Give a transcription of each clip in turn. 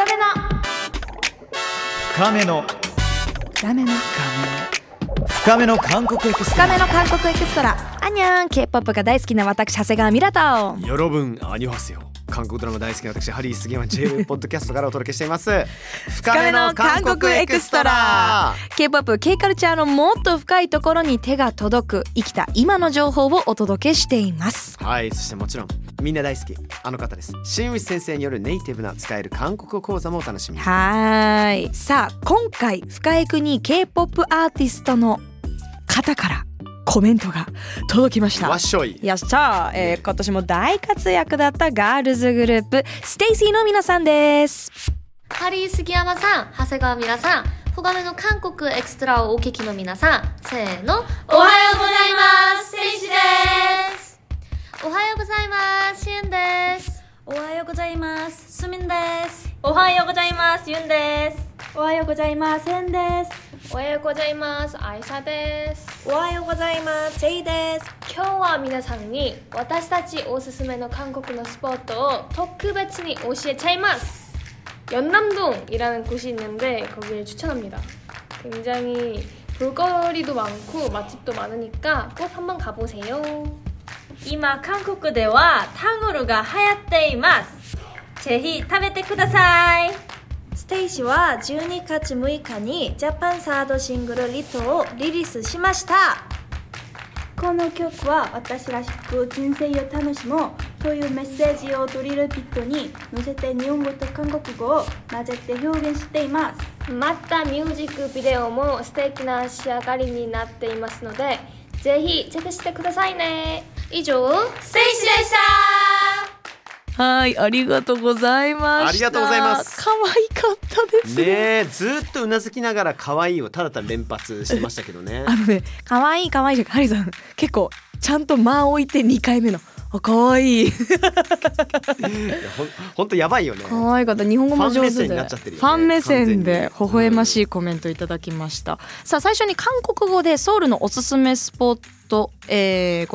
深めの韓国エクストラ。アニャン K-POP が大好きな私長谷川ミラタオ。よろぶんアニョハセヨ。韓国ドラマ大好きな私ハリー杉山 J-WAVE ポッドキャストからお届けしています深めの韓国エクストラ。 K-POP、K カルチャーのもっと深いところに手が届く生きた今の情報をお届けしています。はい、そしてもちろんみんな大好きあの方です。新内先生によるネイティブな使える韓国語講座もお楽しみ。はい、さあ今回深エクに K-POP アーティストの方からコメントが届きました。わっしょい。やっしゃー、今年も大活躍だったガールズグループステイシーの皆さんです。ハリー杉山さん、長谷川ミラさん、深めの韓国エクストラをお聞きの皆さん、せーの、おはようございます。ステイシーです。おはようございます。シエンです。おはようございます。スミンです。おはようございます。ユンです。おはようございます。センです。おはようございます。アイサです。おはようございます。ジェイです。今日は皆さんに私たちおすすめの韓国のスポットを特別に教えちゃいます。연남동이라는 곳이 있는데 거기를 추천합니다. 굉장히 볼거리도 많고 맛집도 많으니까 꼭 한번 가보세요. 今韓国ではタンゴルが流行っています。ぜひ食べてください。ステイシは12月6日にジャパンサードシングルリトをリリースしました。この曲は私らしく人生を楽しもうというメッセージをドリルビットに乗せて日本語と韓国語を混ぜて表現しています。またミュージックビデオも素敵な仕上がりになっていますのでぜひチェックしてくださいね。以上、ステイシでした。はい、ありがとうございました。ありがとうございます。可愛かったです ね。ずっとうなずきながら可愛いをただただ連発してましたけどね。あのね、可愛い可愛いじゃん。ハリーさん結構ちゃんと間を置いて2回目の可愛 いほんとやばいよね。可愛かった。日本語も上手でファン目線で微笑ましいコメントいただきました、うん、さあ最初に韓国語でソウルのおすすめスポット、ご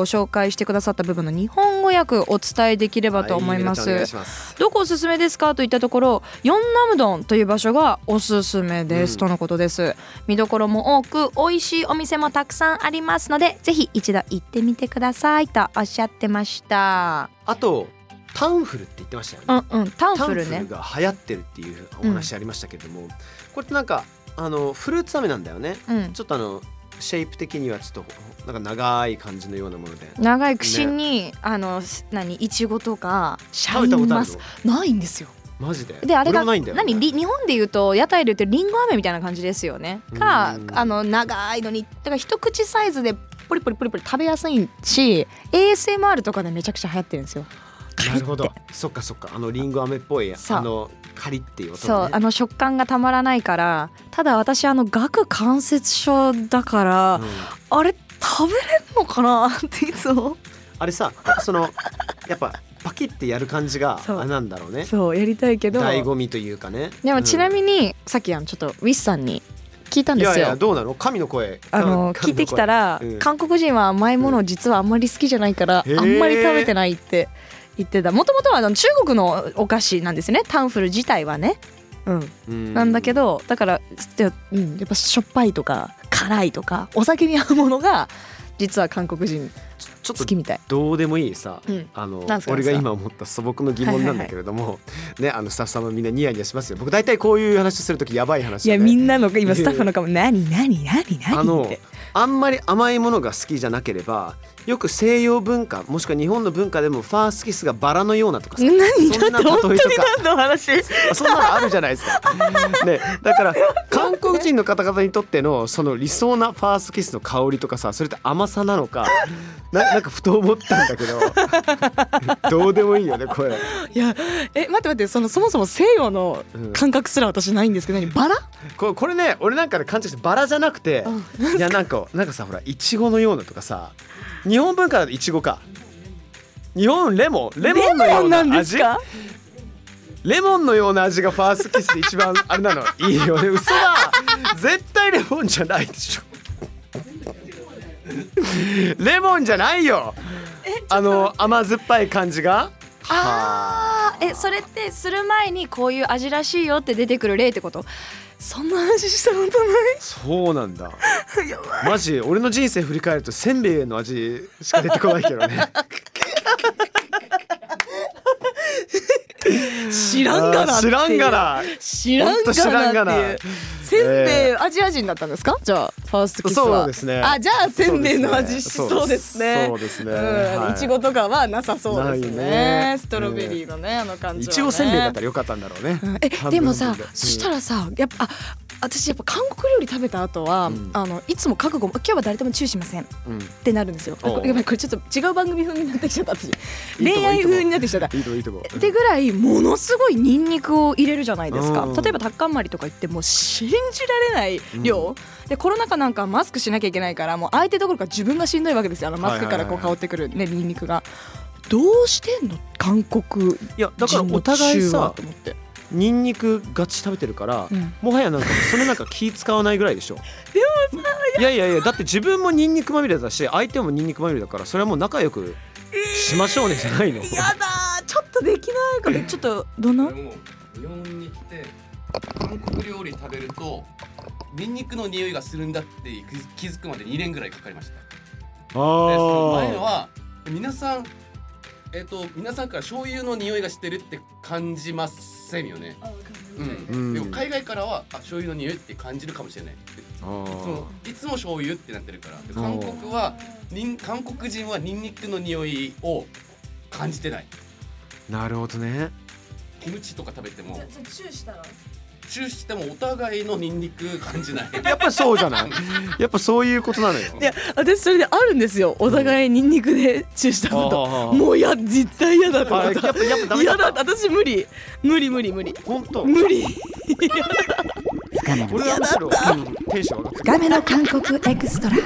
紹介してくださった部分の日本語訳お伝えできればと思います、はい、いますどこおすすめですかといったところヨンナムドンという場所がおすすめです、うん、とのことです。見どころも多く美味しいお店もたくさんありますのでぜひ一度行ってみてくださいとおっしゃってました。あとタンフルって言ってましたよね、うんうん、タンフルね。タンフルが流行ってるっていうお話ありましたけども、うん、これってなんかあのフルーツ飴なんだよね、うん、ちょっとあのシェイプ的にはちょっとなんか長い感じのようなもので長い串に、ね、あの何イチゴとかシャインマスないんですよ。マジで。であれがないんだよ、ね、何日本でいうと屋台で売ってるリンゴ飴みたいな感じですよね。かあの長いのにだから一口サイズでポリポリポリポリ食べやすいし ASMR とかでめちゃくちゃ流行ってるんですよ。なるほど。そっかそっか。あのリンゴ飴っぽいあのカリっていう音、ね、そうあの食感がたまらないから。ただ私あの顎関節症だから、うん、あれ食べれるのかなっていつもあれさそのやっぱパキってやる感じがなんだろうね。そうやりたいけど醍醐味というかね。でもちなみに、うん、さっきあのちょっとウィスさんに聞いたんですよ。いやいやどうなの神の声聞いてきたら、うん、韓国人は甘いものを実はあんまり好きじゃないから、うん、あんまり食べてないって言ってた。もともとは中国のお菓子なんですねタンフル自体はね、うん、うんなんだけどだから、うん、やっぱしょっぱいとか辛いとかお酒に合うものが実は韓国人好きみたい。ちょっとどうでもいいさ、うん、あの俺が今思った素朴の疑問なんだけれども、はいはいはいね、あのスタッフさんもみんなニヤニヤしますよ。僕大体こういう話するときやばい話、ね、いやみんなの今スタッフの顔何あのあんまり甘いものが好きじゃなければよく西洋文化もしくは日本の文化でもファーストキスがバラのようなとかさ何そんな例えとか本当に何の話そんなのあるじゃないですか、ね、だから韓国人の方々にとってのその理想なファーストキスの香りとかさそれって甘さなのかなんかふと思ったんだけどどうでもいいよねこれ。いや待ってそもそも西洋の感覚すら私ないんですけど、うん、何バラこれね俺なんかで勘違いしてバラじゃなくていやなんかさほらイチゴのようなとかさ日本文化だとイチゴか日本レモンのような味レモンのような味がファーストキスで一番あれなのいいよね嘘だ絶対レモンじゃないでしょレモンじゃないよあの甘酸っぱい感じがあそれってする前にこういう味らしいよって出てくる例ってこと？そんな話したことない。そうなんだ。やばい、マジ俺の人生振り返るとせんべいの味しか出てこないけどね。知らんがなっていう、知らんがなっていう。せんべい、アジア人だったんですか？じゃあファーストキスは。そうですね。あ、じゃあせんべいの味しそうですね。そうですね。いちごとかはなさそうですね。ストロベリーのね、あの感じはね。いちごせんべいだったらよかったんだろうね。でもさ、そしたらさ、やっぱ私やっぱ韓国料理食べた後は、いつも覚悟も今日は誰ともチューしませんってなるんですよ。やっぱりこれちょっと違う番組風になってきちゃった。私恋愛風になってきちゃったってぐらいものすごいニンニクを入れるじゃないですか。例えばタッカンマリとか言ってもう信じられない量で、コロナ禍なんかマスクしなきゃいけないから、もう相手どころか自分がしんどいわけですよ。あのマスクからこう香ってくるね、ニンニクが。どうしてんの韓国人の中は。いやだからお互いさ、ニンニクガチ食べてるから、もはやなんかそのなんか気使わないぐらいでしょ。でもさ、いやだって自分もニンニクまみれだし相手もニンニクまみれだから、それはもう仲良くしましょうねじゃないの。やだー、ちょっとできないから。ちょっとどの日本に来て韓国料理食べるとニンニクの匂いがするんだって気づくまで2年ぐらいかかりました。でその前は皆さんから醤油の匂いがしてるって感じませんよね。でも海外からは醤油の匂いって感じるかもしれない。いつも醤油ってなってるから。韓国人はニンニクの匂いを感じてない。なるほどね。キムチとか食べてもチューしてもお互いのニンニク感じない。やっぱりそうじゃない。やっぱそういうことなのよ。いや私それであるんですよ。お互いニンニクでチューしたこと、もう絶対嫌だと思った。やだ私無理。本当無理。俺はむしろテンション上がってる。深めの韓国エクストラ。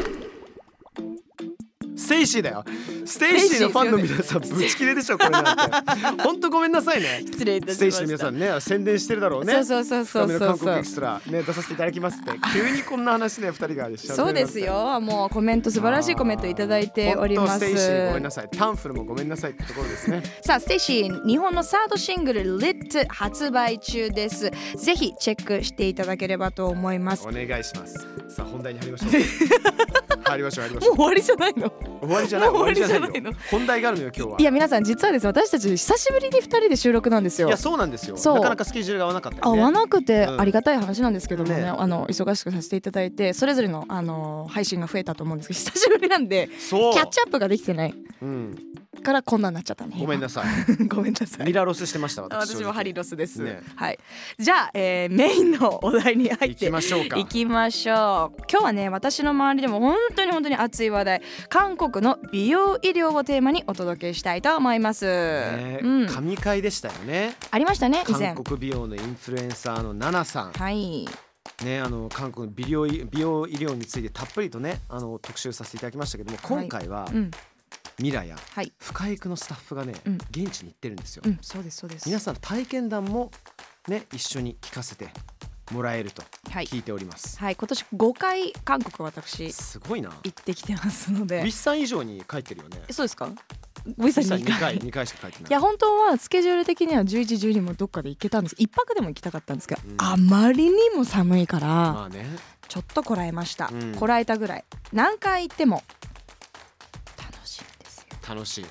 ステイシーだよ。ステイシーのファンの皆さんぶち切れでしょこれなんて。本当ごめんなさいね。失礼いたしました。ステイシーの皆さんね、宣伝してるだろうね。そう深めの韓国エクストラ、ね、出させていただきますって急にこんな話ね、2人がしちゃって。そうですよ。もうコメント素晴らしいコメントいただいております。本当ステイシーごめんなさい、タンフルもごめんなさいってところですね。さあステイシー、日本のサードシングル LIT 発売中です。ぜひチェックしていただければと思います。お願いします。さあ本題に入りましょう。もう終わりじゃないの。終わりじゃないの。本題があるのよ今日は。いや皆さん実はですね、私たち久しぶりに2人で収録なんですよ。いやそうなんですよ。なかなかスケジュールが合わなかった、ね、合わなくて、ありがたい話なんですけどもね、忙しくさせていただいて、それぞれの、配信が増えたと思うんですけど、久しぶりなんでキャッチアップができてない、からこんなになっちゃったね。ごめんなさい。ごめんなさい。ミラロスしてました。私もハリロスです、ね。はい、じゃあ、メインのお題に入っていきましょうか。今日はね、私の周りでも本当に熱い話題、韓国の美容医療をテーマにお届けしたいと思います。神回でしたよね。ありましたね。以前韓国美容のインフルエンサーのナナさん、ね、韓国の美容医療についてたっぷりとね、特集させていただきましたけども、今回は、ミラや深井くんのスタッフがね、現地に行ってるんですよ。そうですそうです。皆さん体験談もね、一緒に聞かせてもらえると聞いております。はい、今年5回韓国私すごいな行ってきてますので。ウィッサン以上に帰ってるよね。そうですか。ウィッサン2回しか帰ってない。いや本当はスケジュール的には11、12もどっかで行けたんです。1泊でも行きたかったんですけど、あまりにも寒いから、ちょっとこらえました。こらえたぐらい。何回行っても楽しいですよ。楽しい。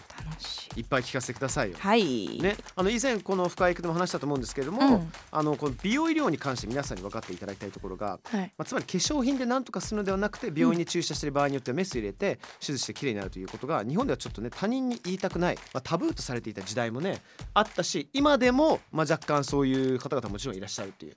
いっぱい聞かせてくださいよ。ね、以前この深井くんでも話したと思うんですけれども、この美容医療に関して皆さんに分かっていただきたいところが、つまり化粧品で何とかするのではなくて、病院に注射している場合によってはメス入れて手術してきれいになるということが、日本ではちょっとね、他人に言いたくない、タブーとされていた時代もねあったし、今でも、若干そういう方々もちろんいらっしゃるっていう。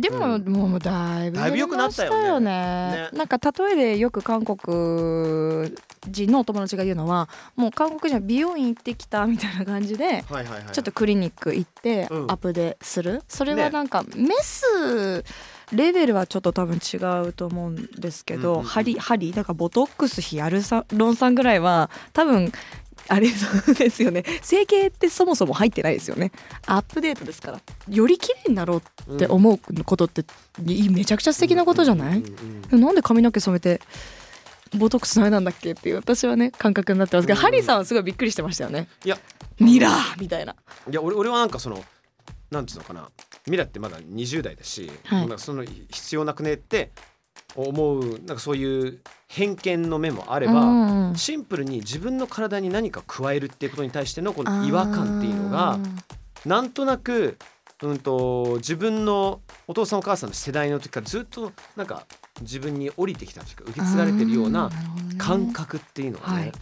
でも、もうだいぶ良くなったよね。なんか例えでよく韓国人のお友達が言うのは、もう韓国人は美容院行ってきたみたいな感じで、ちょっとクリニック行ってアップでする、それはなんかメスレベルはちょっと多分違うと思うんですけど、針だからボトックス、ヒアルロン酸ぐらいは多分あれですよね。整形ってそもそも入ってないですよね。アップデートですから、より綺麗になろうって思うことってめちゃくちゃ素敵なことじゃない？なんで髪の毛染めてボトックスの間なんだっけっていう私はね感覚になってますけど、ハリーさんはすごいびっくりしてましたよね。いやミラーみたいな。いや 俺はなんかそのなんていうのかな、ミラーってまだ20代だし、はい、その必要なくねって思う、なんかそういう偏見の目もあれば、シンプルに自分の体に何か加えるっていうことに対してのこの違和感っていうのがなんとなく、自分のお父さんお母さんの世代の時からずっとなんか自分に降りてきたというか受け継がれてるような感覚っていうのがね、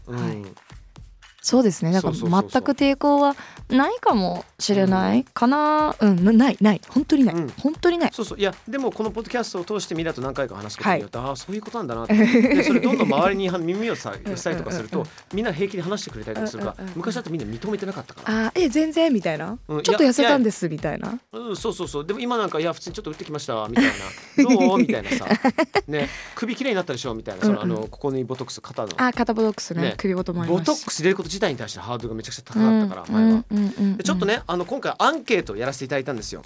そうですね。なんか全く抵抗はないかもしれないかな、ない本当にない、本当にない。そうそう、いやでもこのポッドキャストを通してミラと何回か話すことによって、はい、ああそういうことなんだなってでそれどんどん周りに耳をさしたりとかするとみんな平気で話してくれたりとかするから、昔だとみんな認めてなかったから、あ全然みたいな、ちょっと痩せたんですみたいな、そうそうそう。でも今なんかいや普通にちょっと打ってきましたみたいなどうみたいなさ、ね、首きれいになったでしょみたいな、そのここにボトックス、肩の肩ボトックスね、首元もあります。ボトックス入れること自体に対してハードルがめちゃくちゃ高かったから前は。でちょっとね今回アンケートをやらせていただいたんですよ、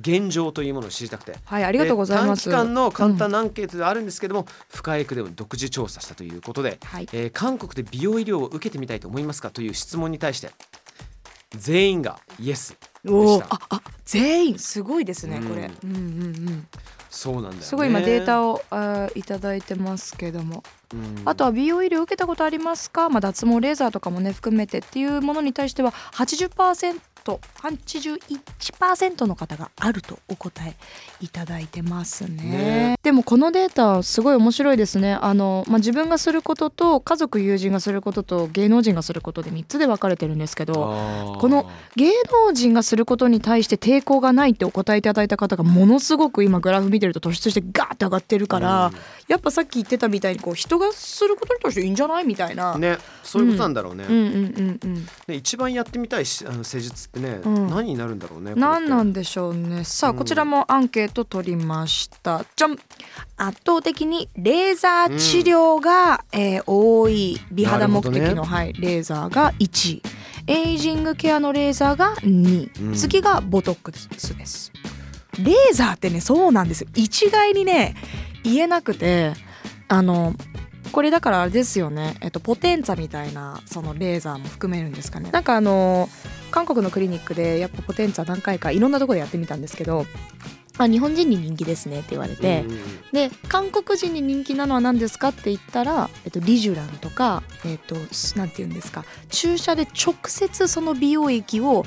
現状というものを知りたくて、はい、ありがとうございます。短期間の簡単なアンケートではあるんですけども、深井区でも独自調査したということで、はい、韓国で美容医療を受けてみたいと思いますかという質問に対して全員がイエスでした。全員すごいですね、これ、そうなんだよね。すごい今データをいただいてますけども、あとは美容医療を受けたことありますか、脱毛レーザーとかもね含めてっていうものに対しては 81% の方があるとお答えいただいてますね。でもこのデータすごい面白いですね。自分がすることと家族友人がすることと芸能人がすることで3つで分かれてるんですけど、この芸能人がすることに対して抵抗がないってお答えいただいた方がものすごく今グラフ見てると突出してガーッて上がってるから、やっぱさっき言ってたみたいにこう人がすることに対していいんじゃないみたいな、ね、そういうことなんだろうね、一番やってみたい施術ってね、何になるんだろうね、何なんでしょうね。さあ、こちらもアンケート取りました。じゃん、圧倒的にレーザー治療が、多い。美肌目的の、レーザーが1位、エイジングケアのレーザーが2位、次がボトックスです。レーザーってね、そうなんですよ、一概にね言えなくて、これだからあれですよね、ポテンツァみたいなそのレーザーも含めるんですかね。なんか韓国のクリニックでやっぱポテンツァ何回かいろんなところでやってみたんですけど、日本人に人気ですねって言われて、で韓国人に人気なのは何ですかって言ったら、リジュランとか、なんて言うんですか、注射で直接その美容液を、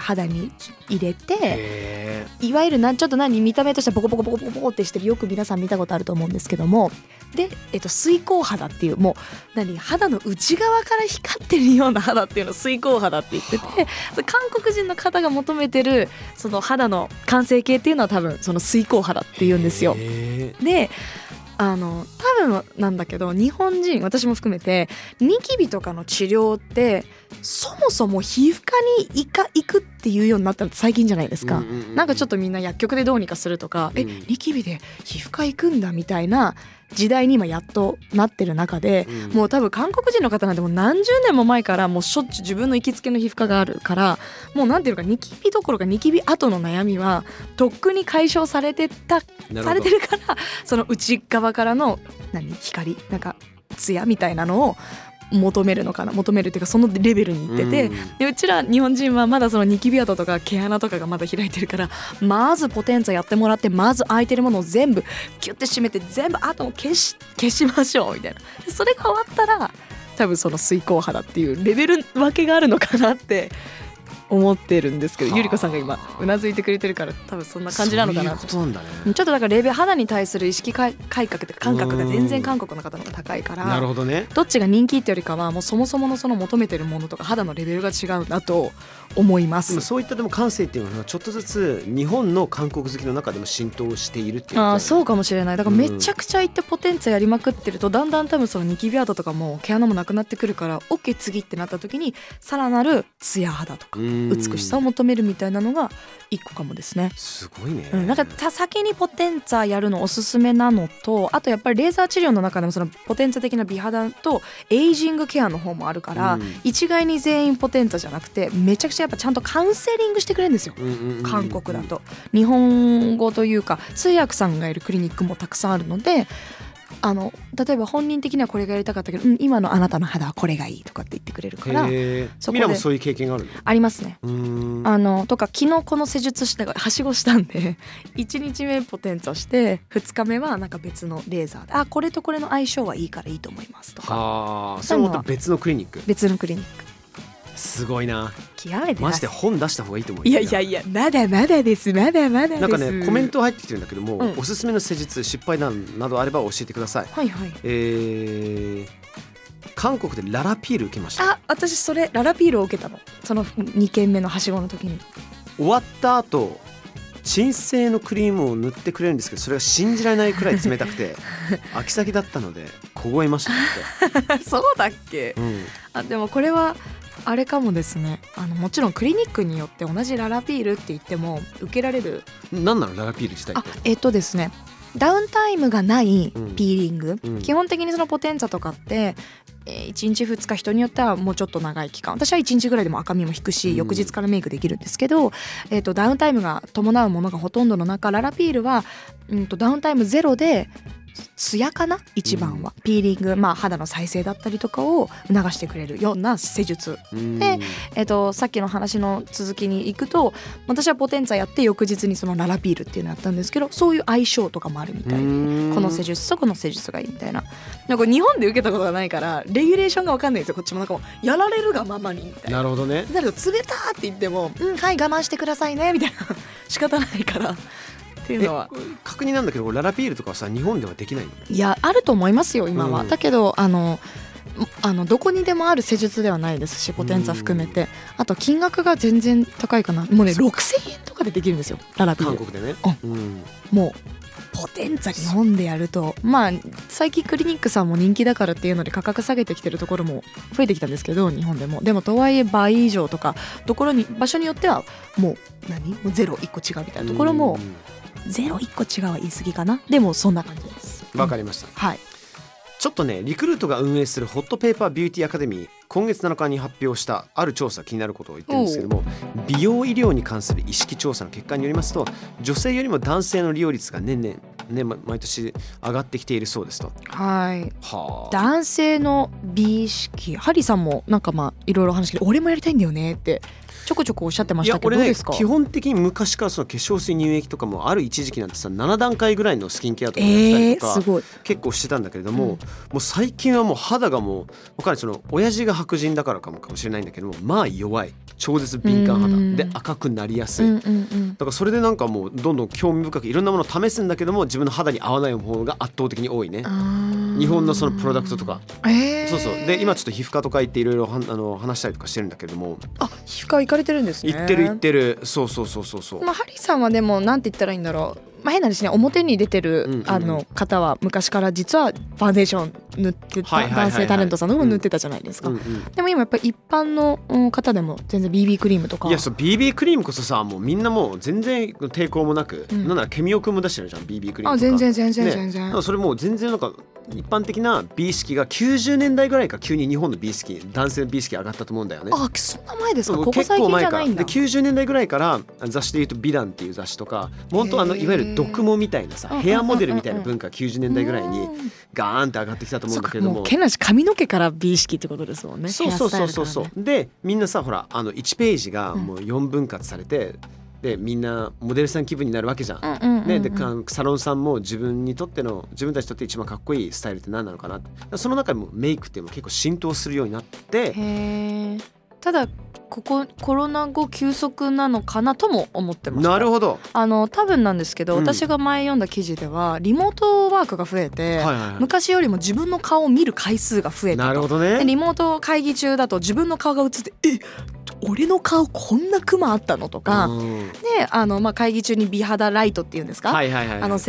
肌に入れて、いわゆるちょっと見た目としてはボコボコボコボコボコってしてる、よく皆さん見たことあると思うんですけども、で、水光肌っていう、もう肌の内側から光ってるような肌っていうのを水光肌って言ってて、韓国人の方が求めてるその肌の完成形ってっていうのは多分その水光肌っていうんですよ。で多分なんだけど、日本人私も含めてニキビとかの治療ってそもそも皮膚科に行くっていうようになったのって最近じゃないですか、なんかちょっとみんな薬局でどうにかするとか、ニキビで皮膚科行くんだみたいな時代に今やっとなってる中で、もう多分韓国人の方なんてもう何十年も前からもうしょっちゅう自分の行きつけの皮膚科があるから、もうなんていうかニキビどころかニキビ後の悩みはとっくに解消されてるから、その内側からの光なんか艶みたいなのを求めるっていうか、そのレベルに行ってて、でうちら日本人はまだそのニキビ跡とか毛穴とかがまだ開いてるから、まずポテンツァやってもらって、まず空いてるものを全部キュッて締めて、全部跡を消しましょうみたいな。それが終わったら多分その水光肌っていうレベル分けがあるのかなって思ってるんですけど、ゆりこさんが今うなずいてくれてるから多分そんな感じなのかな。そういうことなんだね。ちょっとだから肌に対する意識改革というか感覚が全然韓国の方の方が高いから、なるほどね。どっちが人気ってよりかはもうそもそものその求めてるものとか肌のレベルが違うんだと思います。そういったでも感性っていうのはちょっとずつ日本の韓国好きの中でも浸透しているっていう、そうかもしれない。だからめちゃくちゃ行ってポテンツやりまくってると、だんだん多分そのニキビ跡とかも毛穴もなくなってくるから、OK 次ってなった時にさらなるツヤ肌とか美しさを求めるみたいなのが一個かもですね。すごいね、なんか先にポテンツァやるのおすすめなのと、あとやっぱりレーザー治療の中でもそのポテンツァ的な美肌とエイジングケアの方もあるから、一概に全員ポテンツァじゃなくて、めちゃくちゃやっぱちゃんとカウンセリングしてくれるんですよ、韓国だと。日本語というか通訳さんがいるクリニックもたくさんあるので、例えば本人的にはこれがやりたかったけど、うん、今のあなたの肌はこれがいいとかって言ってくれるから、そこでミラもそういう経験があるの？ありますね。とか昨日この施術したはしごしたんで1日目ポテンツをして2日目はなんか別のレーザーでこれとこれの相性はいいからいいと思いますとか。それもまた別のクリニック？別のクリニック。すごいな。極めてマジで本出した方がいいと思う。いやいやいや、まだまだです、まだまだです。なんかねコメント入ってきてるんだけども、おすすめの施術失敗談などあれば教えてください。はいはい。韓国でララピール受けました。私それララピールを受けたの、その2件目のはしごの時に。終わった後鎮静のクリームを塗ってくれるんですけど、それが信じられないくらい冷たくて飽き先だったので凍えましたってそうだっけ、うん、でもこれはあれかもですね。もちろんクリニックによって同じララピールって言っても受けられる。何なのララピール自体って？ですね、ダウンタイムがないピーリング、基本的にそのポテンツァとかって1日2日、人によってはもうちょっと長い期間、私は1日ぐらいでも赤みも引くし翌日からメイクできるんですけど、ダウンタイムが伴うものがほとんどの中、ララピールは、ダウンタイムゼロで艶かな一番は、ピーリング、肌の再生だったりとかを促してくれるような施術で、さっきの話の続きに行くと、私はポテンツァやって翌日にそのララピールっていうのやったんですけど、そういう相性とかもあるみたいで、この施術とこの施術がいいみたいな。なんか日本で受けたことがないからレギュレーションが分かんないんですよ。こっちもなんかもうやられるがままにみたいな。なるほどね。だけど冷たって言っても、うん、はい我慢してくださいねみたいな仕方ないからっていうのは。確認なんだけど、ララピールとかはさ日本ではできないの？いや、あると思いますよ今は、だけどどこにでもある施術ではないですし、ポテンツァ含めて、あと金額が全然高いかな。もうね6000円とかでできるんですよララピール、韓国でね、もうポテンツァ日本でやると、最近クリニックさんも人気だからっていうので価格下げてきてるところも増えてきたんですけど、日本でも。でもとはいえ倍以上とか、ところに場所によってはもうもうゼロ1個違うみたいなところも。ゼロ1個違うは言い過ぎかな。でもそんな感じです。わかりました、はい、ちょっとねリクルートが運営するホットペーパービューティーアカデミー、今月7日に発表したある調査、気になることを言ってるんですけども、美容医療に関する意識調査の結果によりますと、女性よりも男性の利用率が年々、毎年上がってきているそうですと。男性の美意識、ハリーさんもなんかいろいろ話して、俺もやりたいんだよねってちょこちょこおっしゃってましたけど、どうですか？基本的に昔からその化粧水、乳液とかもある一時期なんてさ7段階ぐらいのスキンケアとかやったりとか、結構してたんだけれども、もう最近はもう肌がもう分かる、その親父が白人だからかもしれないんだけども、弱い、超絶敏感肌で赤くなりやすい、だからそれでなんかもうどんどん興味深くいろんなものを試すんだけども、自分の肌に合わない方が圧倒的に多いね、日本のそのプロダクトとか、そうそう。で今ちょっと皮膚科とか行っていろいろ話したりとかしてるんだけども。皮膚科行かれてるんですね。行ってる、そうそうそうそうそう。ハリーさんはでもなんて言ったらいいんだろう。変なんですね、表に出てる、方は昔から実はファンデーション塗ってた、男性タレントさんのも塗ってたじゃないですか、でも今やっぱり一般の方でも全然 BB クリームとか。いや、そう BB クリームこそさ、もうみんなもう全然抵抗もなく、なんならケミオくんも出してるじゃん BB クリームとか。全然、ね、それもう全然なんか一般的な美意識が90年代ぐらいか急に日本の美意識、男性の美意識上がったと思うんだよね。そんな前ですか？ここ最近じゃないんだ。で90年代ぐらいから雑誌でいうと美男っていう雑誌とか、本当いわゆる毒もみたいなさ、ヘアモデルみたいな文化90年代ぐらいにガーンって上がってきたと思うんだけども。もう毛なし髪の毛から美意識ってことですもんね。そうそうそう、ね、でみんなさほら1ページがもう4分割されて、でみんなモデルさん気分になるわけじゃん、でサロンさんも自分たちにとって一番かっこいいスタイルって何なのかなって、その中でもメイクっていうのも結構浸透するようになって。ただコロナ後急速なのかなとも思ってました。なるほど。多分なんですけど、私が前読んだ記事ではリモートワークが増えて、昔よりも自分の顔を見る回数が増えたと。なるほどね。でリモート会議中だと自分の顔が映って、俺の顔こんなクマあったのとか、で会議中に美肌ライトっていうんですか、セ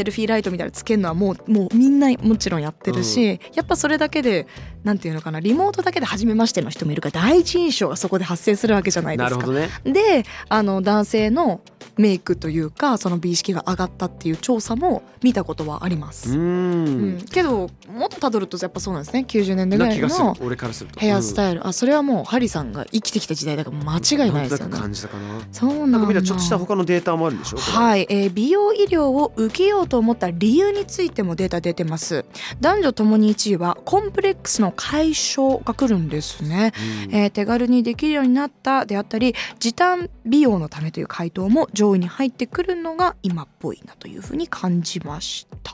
ルフィーライトみたいなのつけるのはもうみんなもちろんやってるし、やっぱそれだけでなんていうのかな、リモートだけで初めましての人もいるから、第一印象がそこで発生するわけじゃないですか。なるほどね。で男性のメイクというかその美意識が上がったっていう調査も見たことはあります。けどもっとたどるとやっぱそうなんですね。90年代ぐらいのヘアスタイル、あ、それはもうハリさんが生きてきた時代だから間違いないですよね。感じたかな。そうなんだ。みんなちょっとした他のデータもあるんでしょ。はい、美容医療を受けようと思った理由についてもデータ出てます。男女ともに1位はコンプレックスの解消が来るんですね。手軽にできるようになったであったり時短美容のためという回答も上位に入ってくるのが今っぽいなというふうに感じました。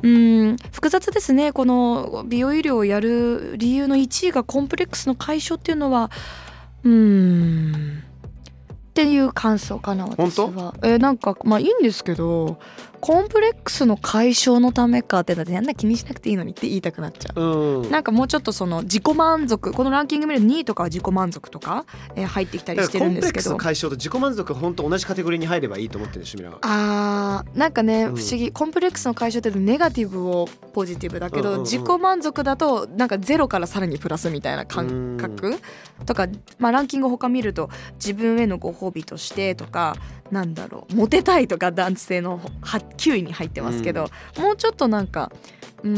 複雑ですね。この美容医療をやる理由の1位がコンプレックスの解消っていうのはっていう感想かな。私はなんかまあいいんですけどコンプレックスの解消のためかってだってあんな気にしなくていいのにって言いたくなっちゃう、なんかもうちょっとその自己満足、このランキング見る2位とかは自己満足とか、入ってきたりしてるんですけど、コンプレックスの解消と自己満足は本当同じカテゴリーに入ればいいと思ってるし、なんかね、不思議。コンプレックスの解消ってネガティブをポジティブだけど、自己満足だとなんかゼロからさらにプラスみたいな感覚とか、ランキング他見ると自分へのご褒美としてとかなんだろうモテたいとか男性の9位に入ってますけど、もうちょっとなんかな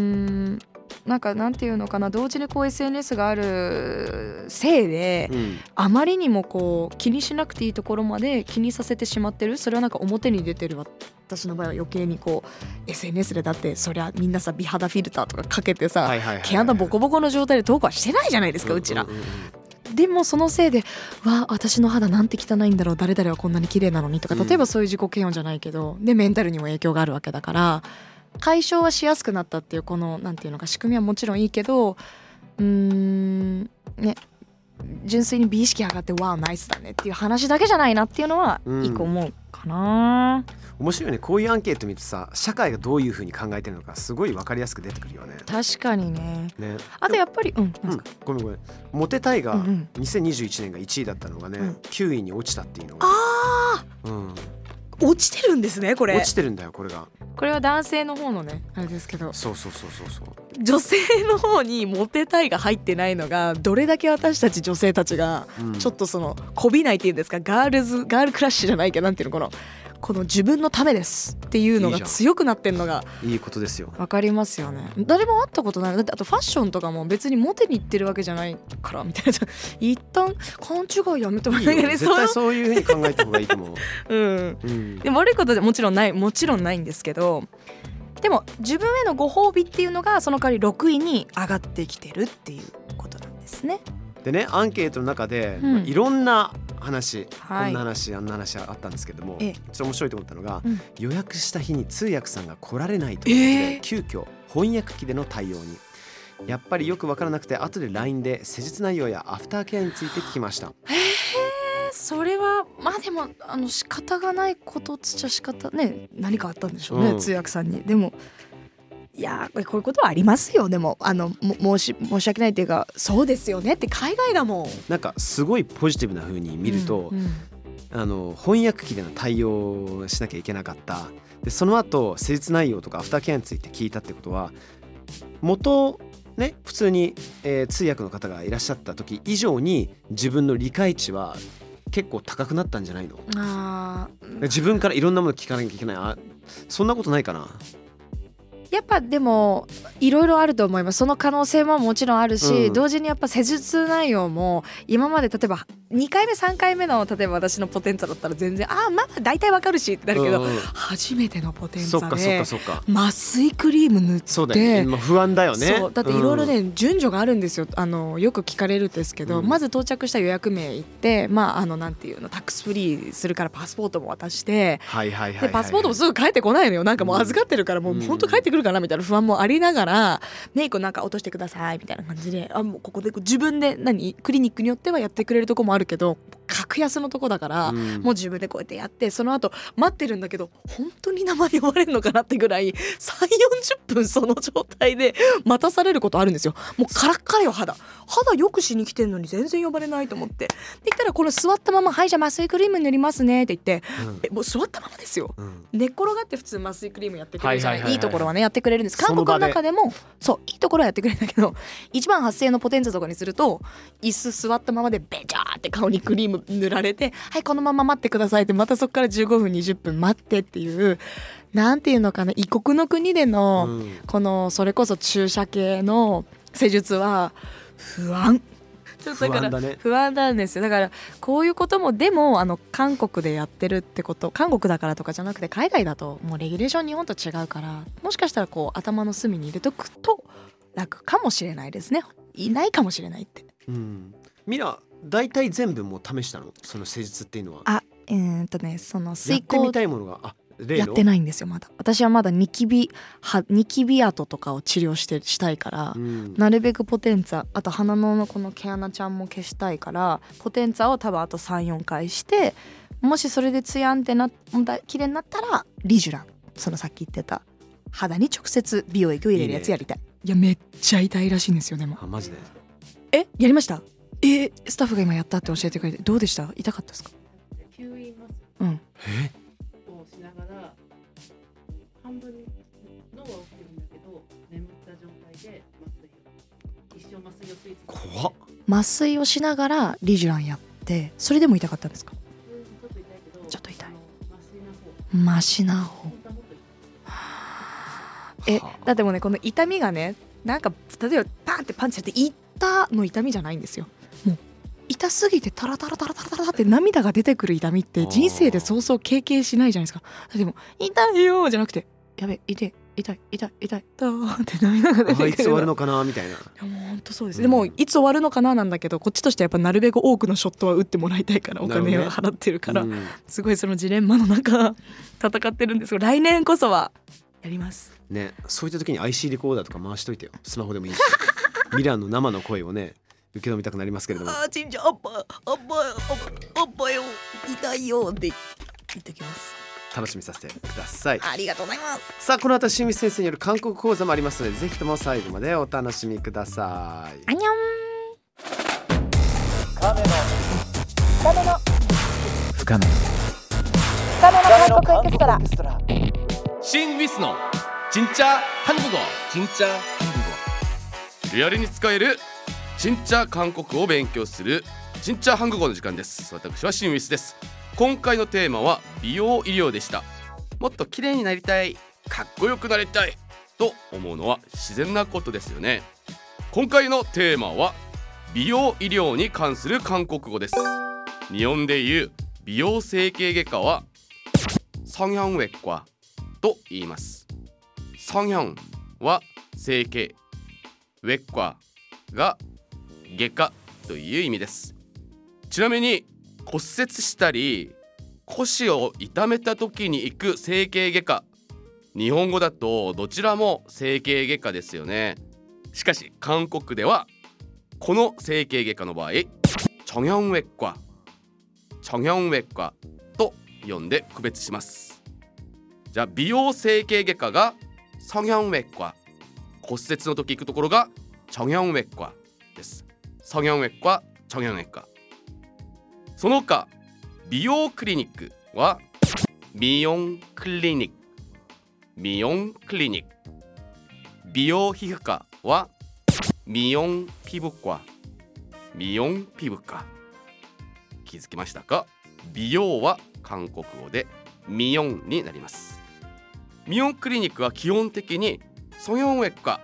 んかなんていうのかな、同時にこう SNS があるせいで、あまりにもこう気にしなくていいところまで気にさせてしまってる。それはなんか表に出てる私の場合は余計にこう SNS でだってそりゃみんなさ美肌フィルターとかかけてさ、毛穴ボコボコの状態で投稿はしてないじゃないですか、うちら。でもそのせいでわあ私の肌なんて汚いんだろう、誰々はこんなに綺麗なのにとか、例えばそういう自己嫌悪じゃないけど、でメンタルにも影響があるわけだから解消はしやすくなったっていう、このなんていうのか仕組みはもちろんいいけどね、純粋に美意識上がってわあナイスだねっていう話だけじゃないなっていうのは一個思うかな。面白いね、こういうアンケート見てさ社会がどういう風に考えてるのかすごい分かりやすく出てくるよね。確かに ねあとやっぱりごめんモテたいが2021年が1位だったのがね、9位に落ちたっていうのが、落ちてるんですね。これ落ちてるんだよ。これは男性の方のねあれですけど、そう女性の方にモテたいが入ってないのがどれだけ私たち女性たちがちょっとそのこびないっていうんですか、ガールクラッシュじゃないけどなんていうのこの自分のためですっていうのが強くなってんのがいいことですよ。わかりますよね。誰も会ったことない。だってあとファッションとかも別にモテに行ってるわけじゃないからみたいな一旦勘違いやめてもらえないね。絶対そういう風に考えた方がいいと思う。でも悪いことでもちろんないんですけど、でも自分へのご褒美っていうのがその代わり6位に上がってきてるっていうことなんですね。でね、アンケートの中で、いろんな話、こんな話あんな話あったんですけども、ちょっと面白いと思ったのが、予約した日に通訳さんが来られないということで、急遽翻訳機での対応に。やっぱりよく分からなくて後で LINE で施術内容やアフターケアについて聞きました。それはまあでも仕方がないことっちゃ仕方ね、何かあったんでしょうね、通訳さんに。でもいやこういうことはありますよ。でも申し訳ないというかそうですよねって海外だもん。なんかすごいポジティブな風に見ると、翻訳機での対応をしなきゃいけなかった。でその後施術内容とかアフターケアについて聞いたってことは普通に、通訳の方がいらっしゃった時以上に自分の理解値は結構高くなったんじゃないの。自分からいろんなもの聞かなきゃいけない。そんなことないかな。やっぱでもいろいろあると思います。その可能性ももちろんあるし、同時にやっぱ施術内容も今まで例えば2回目3回目の例えば私のポテンツァだったら全然まあ大体わかるしってなるけど、初めてのポテンツァで麻酔クリーム塗ってそうだよね、不安だよね。そうだっていろいろね、順序があるんですよ。よく聞かれるんですけど、まず到着した予約名行ってなんていうのタックスフリーするからパスポートも渡して、でパスポートもすぐ返ってこないのよ。なんかもう預かってるからもう本当返ってくるかなみたいな不安もありながら、メイクなんか落としてくださいみたいな感じで、もうここで自分でクリニックによってはやってくれるとこもあるけど格安のとこだから、もう自分でこうやってやって、その後待ってるんだけど本当に名前呼ばれるのかなってぐらい 3,40 分その状態で待たされることあるんですよ。もうカラッカラよ。肌よくしに来てんのに全然呼ばれないと思って、で言ったらこの座ったままはいじゃあ麻酔クリーム塗りますねって言って、もう座ったままですよ、寝っ転がって普通麻酔クリームやってくれるじゃない、いいところはねやってくれるんです。韓国の中でもそういいところはやってくれるんだけど、1万8000円のポテンツとかにすると椅子座ったままでベチャーって顔にクリームう塗られて、はいこのまま待ってくださいって、またそこから15分20分待ってっていう、なんていうのかな、異国の国でのこのそれこそ注射系の施術は不安、ちょっとだから不安なんですよ。だからこういうこともでも韓国でやってるってこと、韓国だからとかじゃなくて、海外だともうレギュレーション日本と違うから、もしかしたらこう頭の隅に入れとくと楽かもしれないですね。いないかもしれないって、うん、ミラ大体全部もう試したの、その施術っていうのは。あ、その水光やってみたいものがやってないんですよまだ。私はまだニキビ跡とかを治療したいから、うん、なるべくポテンツァ、あと鼻のこの毛穴ちゃんも消したいから、ポテンツァを多分あと 3,4 回して、もしそれでツヤンって綺麗になったらリジュラン、そのさっき言ってた肌に直接美容液を入れるやつやりたい。いやめっちゃ痛いらしいんですよ。でもあマジでやりました。スタッフが今やったって教えてくれて、どうでした？痛かったですか？吸引マスクをしながら、半分脳は起きてるんだけど眠った状態で麻酔を、一生麻酔をついて、怖っ。麻酔をしながらリジュランやって、それでも痛かったんですか？ちょっと痛いけど、ちょっと痛いマシな方。だってもうね、この痛みがね、なんか例えばパンってパンチされていったの痛みじゃないんですよ。もう痛すぎてタラタラタラタラタラって涙が出てくる痛みって人生でそうそう経験しないじゃないですか。でも痛いよじゃなくて、やべ痛い痛い痛い痛いとって涙が出てくる。いつ終わるのかなみたいな。いやもう本当そうです。でもいつ終わるのかななんだけど、こっちとしてはやっぱなるべく多くのショットは打ってもらいたいから、お金は払ってるから、すごいそのジレンマの中戦ってるんですけど、来年こそはやりますね。そういった時に IC レコーダーとか回しといてよ、スマホでもいいしミラーの生の声をね受け止めたくなりますけれども、ちんちゃんおっぱよ痛いよって言っておきます。楽しみさせてください。ありがとうございます。さあこの後清水先生による韓国講座もありますので、ぜひとも最後までお楽しみください。あにょん深めの韓国エクストラ、新ミスのちんちゃ韓国語、ちんちゃ韓国語、リアルに使えるちんちゃ韓国を勉強するちんちゃ韓国語の時間です。私は新ミスです。今回のテーマは美容医療でした。もっと綺麗になりたい、かっこよくなりたいと思うのは自然なことですよね。今回のテーマは美容医療に関する韓国語です。日本でいう美容整形外科は성형외과と言います。성형は整形、외과が外科という意味です。ちなみに骨折したり腰を痛めた時に行く整形外科、日本語だとどちらも整形外科ですよね。しかし韓国ではこの整形外科の場合、정형외과と呼んで区別します。じゃあ美容整形外科が성형외과、骨折の時行くところが정형외과です。성형외과、정형외과。その他美容クリニックは미용クリニック、美容皮膚科は미용 피부과。気づきましたか？美容は韓国語でミヨンになります。ミヨンクリニックは基本的にソヨンウェッカ、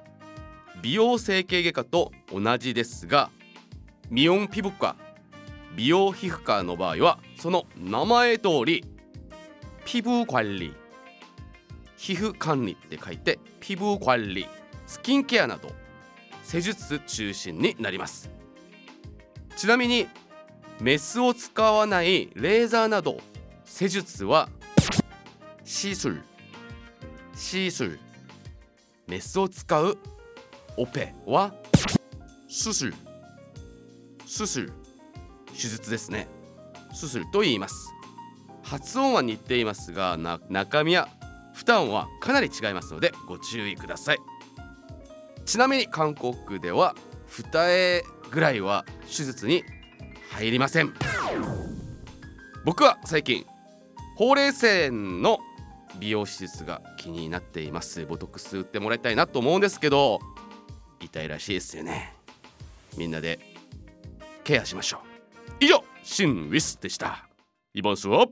美容整形外科と同じですが、ミヨンピブカ、美容皮膚科の場合はその名前通りピブ管理、皮膚管理って書いてピブ管理、スキンケアなど施術中心になります。ちなみにメスを使わないレーザーなど施術は시술、メスを使うオペは수술、手術ですね。수술と言います。発音は似ていますが、中身や負担はかなり違いますのでご注意ください。ちなみに韓国では二重ぐらいは手術に入りません。僕は最近ほうれい線の美容施術が気になっています。ボトックス打ってもらいたいなと思うんですけど、痛いらしいですよね。みんなでケアしましょう。以上、シン・ウィスでした。イボンスを